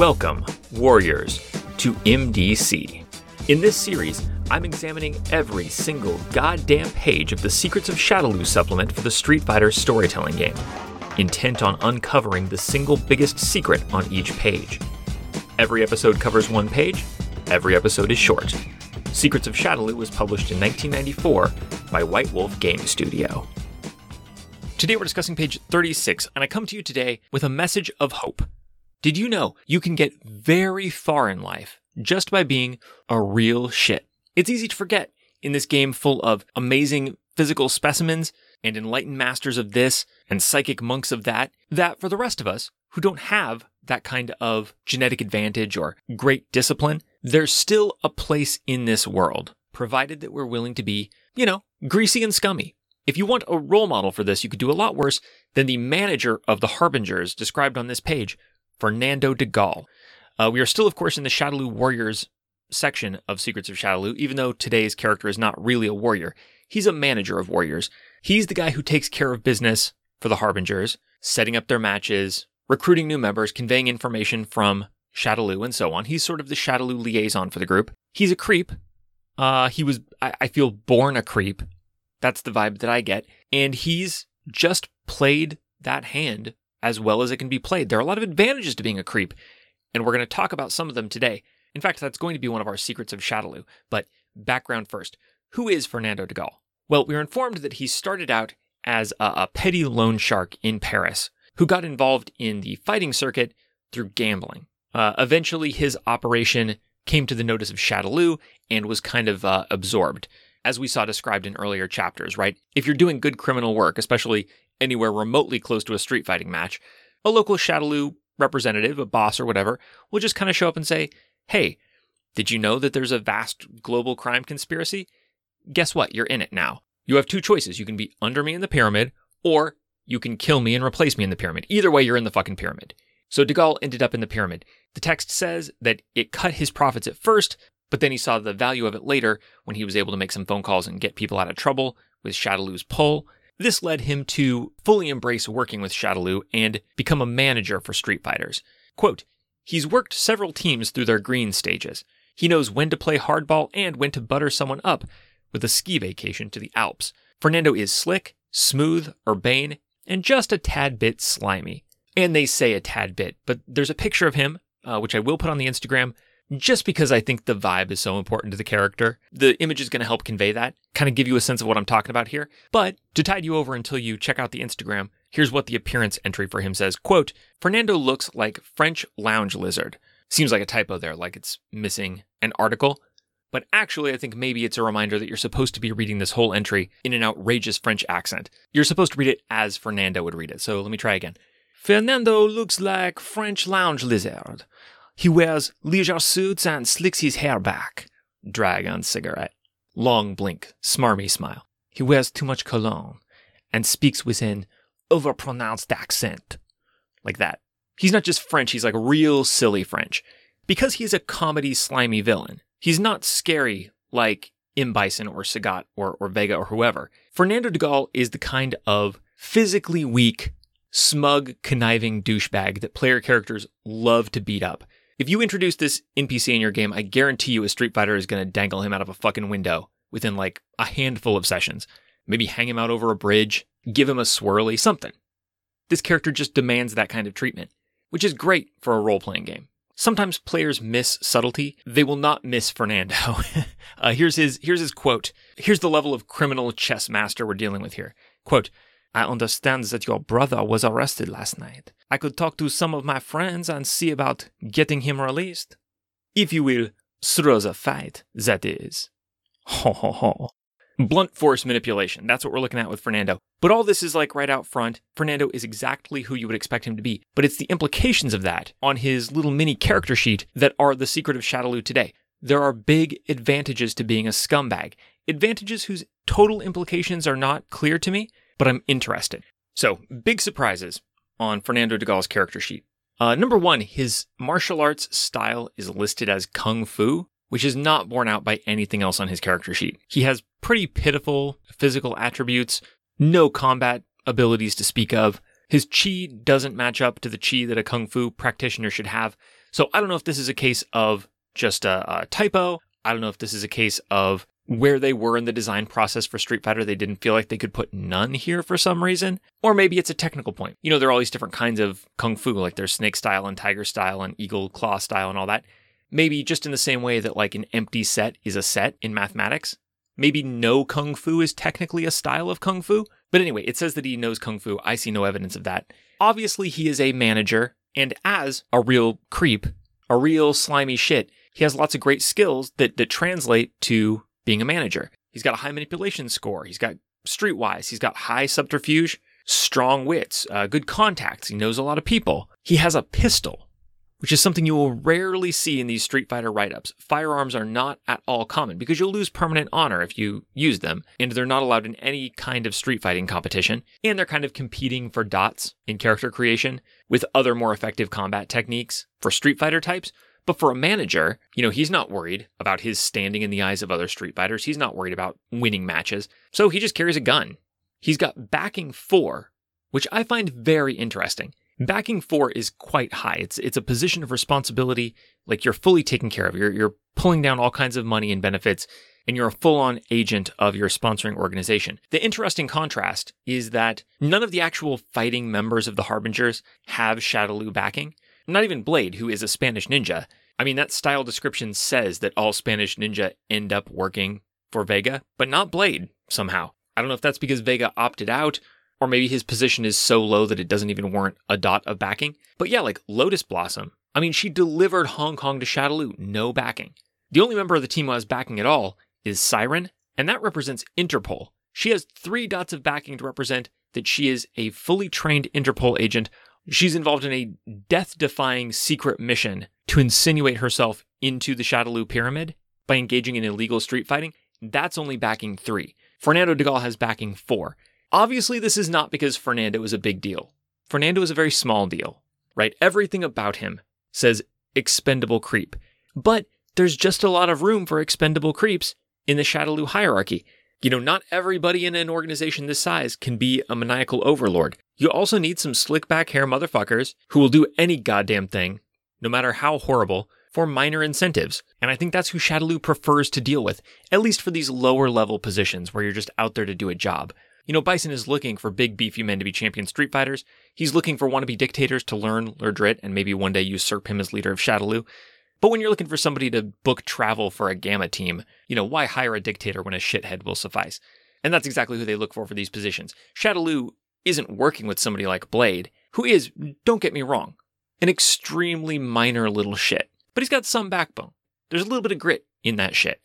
Welcome, Warriors, to MDC. In this series, I'm examining every single goddamn page of the Secrets of Shadaloo supplement for the Street Fighter storytelling game, intent on uncovering the single biggest secret on each page. Every episode covers one page, every episode is short. Secrets of Shadaloo was published in 1994 by White Wolf Game Studio. Today we're discussing page 36, and I come to you today with a message of hope. Did you know you can get very far in life just by being a real shit? It's easy to forget in this game full of amazing physical specimens and enlightened masters of this and psychic monks of that for the rest of us who don't have that kind of genetic advantage or great discipline, there's still a place in this world, provided that we're willing to be, greasy and scummy. If you want a role model for this, you could do a lot worse than the manager of the Harbingers described on this page, Fernando de Gaulle. We are still, of course, in the Shadaloo Warriors section of Secrets of Shadaloo, even though today's character is not really a warrior. He's a manager of warriors. He's the guy who takes care of business for the Harbingers, setting up their matches, recruiting new members, conveying information from Shadaloo, and so on. He's sort of the Shadaloo liaison for the group. He's a creep. I feel, born a creep. That's the vibe that I get. And he's just played that hand as well as it can be played. There are a lot of advantages to being a creep, and we're going to talk about some of them today. In fact, that's going to be one of our Secrets of Shadaloo. But background first. Who is Fernando de Gaulle? Well, we are informed that he started out as a petty loan shark in Paris who got involved in the fighting circuit through gambling. Eventually, his operation came to the notice of Shadaloo and was kind of absorbed, as we saw described in earlier chapters, right? If you're doing good criminal work, especially anywhere remotely close to a street fighting match, a local Shadaloo representative, a boss or whatever, will just kind of show up and say, hey, did you know that there's a vast global crime conspiracy? Guess what? You're in it now. You have two choices. You can be under me in the pyramid, or you can kill me and replace me in the pyramid. Either way, you're in the fucking pyramid. So de Gaulle ended up in the pyramid. The text says that it cut his profits at first, but then he saw the value of it later when he was able to make some phone calls and get people out of trouble with Shadaloo's pull. This led him to fully embrace working with Shadaloo and become a manager for Street Fighters. Quote, he's worked several teams through their green stages. He knows when to play hardball and when to butter someone up with a ski vacation to the Alps. Fernando is slick, smooth, urbane, and just a tad bit slimy. And they say a tad bit, but there's a picture of him, which I will put on the Instagram, just because I think the vibe is so important to the character. The image is going to help convey that, kind of give you a sense of what I'm talking about here. But to tide you over until you check out the Instagram, here's what the appearance entry for him says. Quote, Fernando looks like French lounge lizard. Seems like a typo there, like it's missing an article. But actually, I think maybe it's a reminder that you're supposed to be reading this whole entry in an outrageous French accent. You're supposed to read it as Fernando would read it. So let me try again. Fernando looks like French lounge lizard. He wears leisure suits and slicks his hair back. Drag on cigarette. Long blink. Smarmy smile. He wears too much cologne and speaks with an overpronounced accent. Like that. He's not just French. He's like real silly French. Because he's a comedy slimy villain. He's not scary like M. Bison or Sagat or Vega or whoever. Fernando de Gaulle is the kind of physically weak, smug, conniving douchebag that player characters love to beat up. If you introduce this NPC in your game, I guarantee you a Street Fighter is going to dangle him out of a fucking window within like a handful of sessions. Maybe hang him out over a bridge, give him a swirly, something. This character just demands that kind of treatment, which is great for a role-playing game. Sometimes players miss subtlety. They will not miss Fernando. Here's his quote. Here's the level of criminal chess master we're dealing with here. Quote, I understand that your brother was arrested last night. I could talk to some of my friends and see about getting him released. If you will, throw the fight, that is. Ho ho ho. Blunt force manipulation. That's what we're looking at with Fernando. But all this is like right out front. Fernando is exactly who you would expect him to be. But it's the implications of that on his little mini character sheet that are the Secret of Shadaloo today. There are big advantages to being a scumbag. Advantages whose total implications are not clear to me, but I'm interested. So, big surprises on Fernando de Gaulle's character sheet. Number one, his martial arts style is listed as Kung Fu, which is not borne out by anything else on his character sheet. He has pretty pitiful physical attributes, no combat abilities to speak of. His chi doesn't match up to the chi that a kung fu practitioner should have. So I don't know if this is a case of just a typo. I don't know if this is a case of where they were in the design process for Street Fighter. They didn't feel like they could put none here for some reason. Or maybe it's a technical point. You know, there are all these different kinds of kung fu, like there's snake style and tiger style and eagle claw style and all that. Maybe just in the same way that like an empty set is a set in mathematics. Maybe no kung fu is technically a style of kung fu. But anyway, it says that he knows kung fu. I see no evidence of that. Obviously, he is a manager, and as a real creep, a real slimy shit, he has lots of great skills that translate to being a manager. He's got a high manipulation score. He's got streetwise. He's got high subterfuge, strong wits, good contacts. He knows a lot of people. He has a pistol, which is something you will rarely see in these Street Fighter write-ups. Firearms are not at all common because you'll lose permanent honor if you use them, and they're not allowed in any kind of street fighting competition, and they're kind of competing for dots in character creation with other more effective combat techniques for Street Fighter types. But for a manager, you know, he's not worried about his standing in the eyes of other Street Fighters. He's not worried about winning matches, so he just carries a gun. He's got backing 4, which I find very interesting. Backing 4 is quite high. It's a position of responsibility, like you're fully taken care of. You're pulling down all kinds of money and benefits, and you're a full-on agent of your sponsoring organization. The interesting contrast is that none of the actual fighting members of the Harbingers have Shadaloo backing. Not even Blade, who is a Spanish ninja. I mean, that style description says that all Spanish ninja end up working for Vega, but not Blade somehow. I don't know if that's because Vega opted out, or maybe his position is so low that it doesn't even warrant a dot of backing. But yeah, like Lotus Blossom. I mean, she delivered Hong Kong to Shadaloo, no backing. The only member of the team who has backing at all is Siren, and that represents Interpol. She has 3 dots of backing to represent that she is a fully trained Interpol agent. She's involved in a death-defying secret mission to insinuate herself into the Shadaloo pyramid by engaging in illegal street fighting. That's only backing 3. Fernando de Gaulle has backing 4. Obviously, this is not because Fernando is a big deal. Fernando is a very small deal, right? Everything about him says expendable creep. But there's just a lot of room for expendable creeps in the Shadaloo hierarchy. You know, not everybody in an organization this size can be a maniacal overlord. You also need some slick back hair motherfuckers who will do any goddamn thing, no matter how horrible, for minor incentives. And I think that's who Shadaloo prefers to deal with, at least for these lower level positions where you're just out there to do a job. You know, Bison is looking for big, beefy men to be champion Street Fighters. He's looking for wannabe dictators to learn Lerdrit and maybe one day usurp him as leader of Shadaloo. But when you're looking for somebody to book travel for a Gamma team, you know, why hire a dictator when a shithead will suffice? And that's exactly who they look for these positions. Shadaloo isn't working with somebody like Blade, who is, don't get me wrong, an extremely minor little shit. But he's got some backbone. There's a little bit of grit in that shit.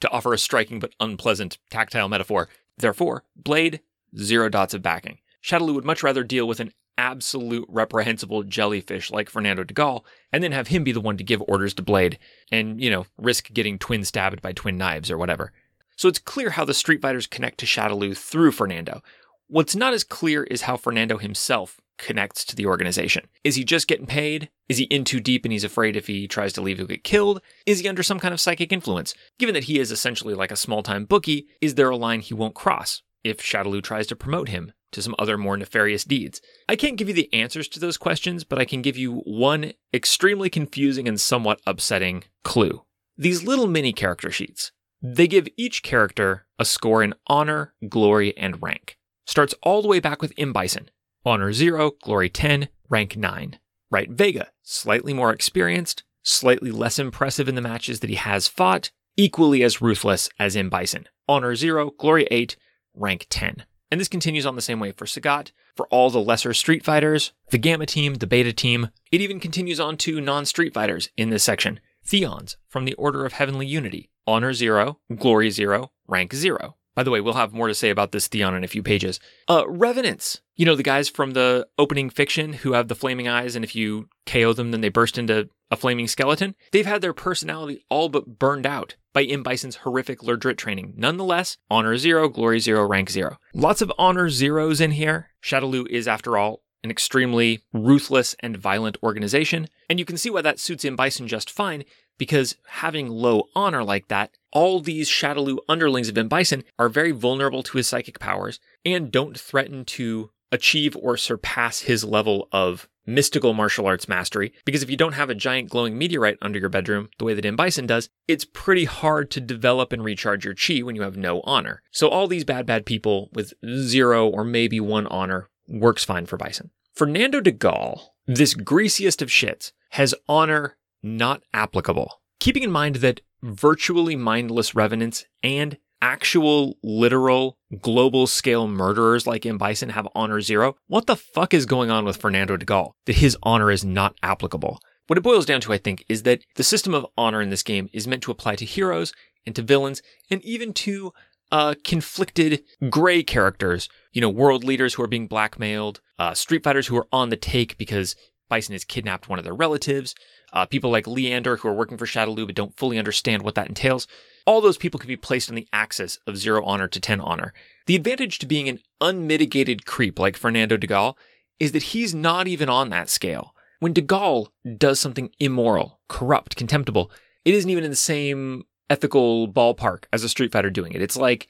To offer a striking but unpleasant tactile metaphor, therefore, Blade, 0 dots of backing. Shadaloo would much rather deal with an absolute reprehensible jellyfish like Fernando de Gaulle and then have him be the one to give orders to Blade and, you know, risk getting twin stabbed by twin knives or whatever. So it's clear how the Street Fighters connect to Shadaloo through Fernando. What's not as clear is how Fernando himself connects to the organization. Is he just getting paid? Is he in too deep and he's afraid if he tries to leave he'll get killed? Is he under some kind of psychic influence? Given that he is essentially like a small-time bookie, is there a line he won't cross if Shadaloo tries to promote him to some other more nefarious deeds? I can't give you the answers to those questions, but I can give you one extremely confusing and somewhat upsetting clue. These little mini character sheets, they give each character a score in honor, glory, and rank. Starts all the way back with M. Bison. Honor 0, glory 10, rank 9. Right, Vega, slightly more experienced, slightly less impressive in the matches that he has fought, equally as ruthless as M. Bison. Honor 0, glory 8, rank 10. And this continues on the same way for Sagat, for all the lesser Street Fighters, the Gamma team, the Beta team. It even continues on to non-Street Fighters in this section. Theons, from the Order of Heavenly Unity. Honor 0, glory 0, rank 0. By the way, we'll have more to say about this Theon in a few pages. Revenants. You know, the guys from the opening fiction who have the flaming eyes, and if you KO them, then they burst into a flaming skeleton. They've had their personality all but burned out by M. Bison's horrific Lerdrit training. Nonetheless, honor 0, glory 0, rank 0. Lots of honor zeros in here. Shadaloo is, after all, an extremely ruthless and violent organization. And you can see why that suits M. Bison just fine, because having low honor like that, all these Shadaloo underlings of M. Bison are very vulnerable to his psychic powers and don't threaten to achieve or surpass his level of mystical martial arts mastery, because if you don't have a giant glowing meteorite under your bedroom the way that M. Bison does, it's pretty hard to develop and recharge your chi when you have no honor. So all these bad people with zero or maybe one honor works fine for Bison. Fernando de Gaulle, this greasiest of shits, has honor not applicable. Keeping in mind that virtually mindless revenants and actual, literal, global scale murderers like M. Bison have honor zero. What the fuck is going on with Fernando de Gaulle that his honor is not applicable? What it boils down to, I think, is that the system of honor in this game is meant to apply to heroes and to villains and even to conflicted gray characters, you know, world leaders who are being blackmailed, street fighters who are on the take because Bison has kidnapped one of their relatives, people like Leander who are working for Shadaloo but don't fully understand what that entails. All those people can be placed on the axis of 0 honor to 10 honor. The advantage to being an unmitigated creep like Fernando de Gaulle is that he's not even on that scale. When de Gaulle does something immoral, corrupt, contemptible, it isn't even in the same ethical ballpark as a street fighter doing it. It's like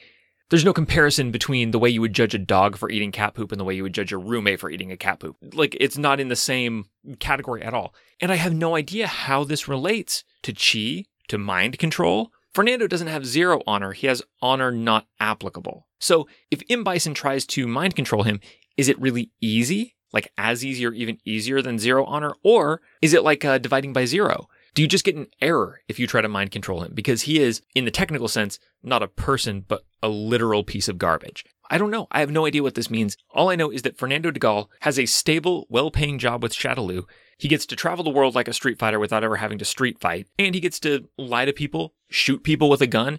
there's no comparison between the way you would judge a dog for eating cat poop and the way you would judge your roommate for eating a cat poop. Like, it's not in the same category at all. And I have no idea how this relates to chi, to mind control. Fernando doesn't have 0 honor. He has honor not applicable. So if M. Bison tries to mind control him, is it really easy? Like as easy or even easier than 0 honor? Or is it like dividing by 0? Do you just get an error if you try to mind control him? Because he is, in the technical sense, not a person, but a literal piece of garbage. I don't know. I have no idea what this means. All I know is that Fernando de Gaulle has a stable, well-paying job with Shadaloo. He gets to travel the world like a street fighter without ever having to street fight. And he gets to lie to people, shoot people with a gun,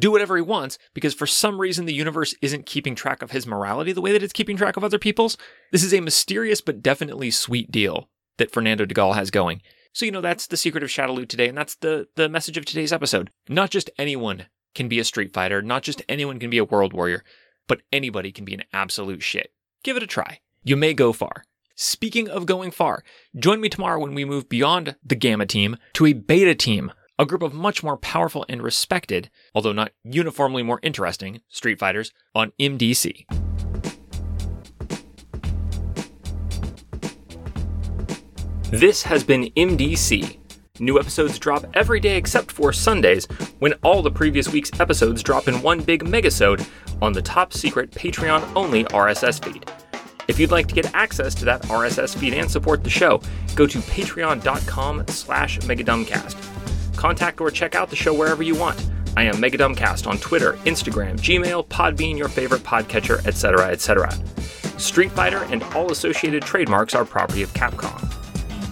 do whatever he wants, because for some reason the universe isn't keeping track of his morality the way that it's keeping track of other people's. This is a mysterious but definitely sweet deal that Fernando de Gaulle has going. So, you know, that's the secret of Shadaloo today, and that's the message of today's episode. Not just anyone can be a street fighter, not just anyone can be a world warrior, but anybody can be an absolute shit. Give it a try. You may go far. Speaking of going far, join me tomorrow when we move beyond the Gamma team to a Beta team, a group of much more powerful and respected, although not uniformly more interesting, street fighters on MDC. This has been MDC. New episodes drop every day except for Sundays, when all the previous week's episodes drop in one big megasode on the top secret Patreon-only RSS feed. If you'd like to get access to that RSS feed and support the show, go to patreon.com/Megadumbcast. Contact or check out the show wherever you want. I am Megadumbcast on Twitter, Instagram, Gmail, Podbean, your favorite podcatcher, etc., etc. Street Fighter and all associated trademarks are property of Capcom.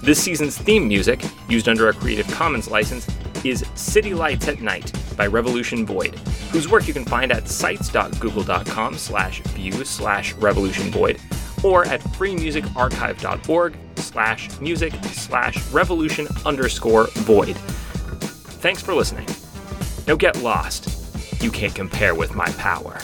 This season's theme music, used under a Creative Commons license, is City Lights at Night by Revolution Void, whose work you can find at sites.google.com/view/Revolution Void or at freemusicarchive.org/music/revolution_void. Thanks for listening. Now get lost. You can't compare with my power.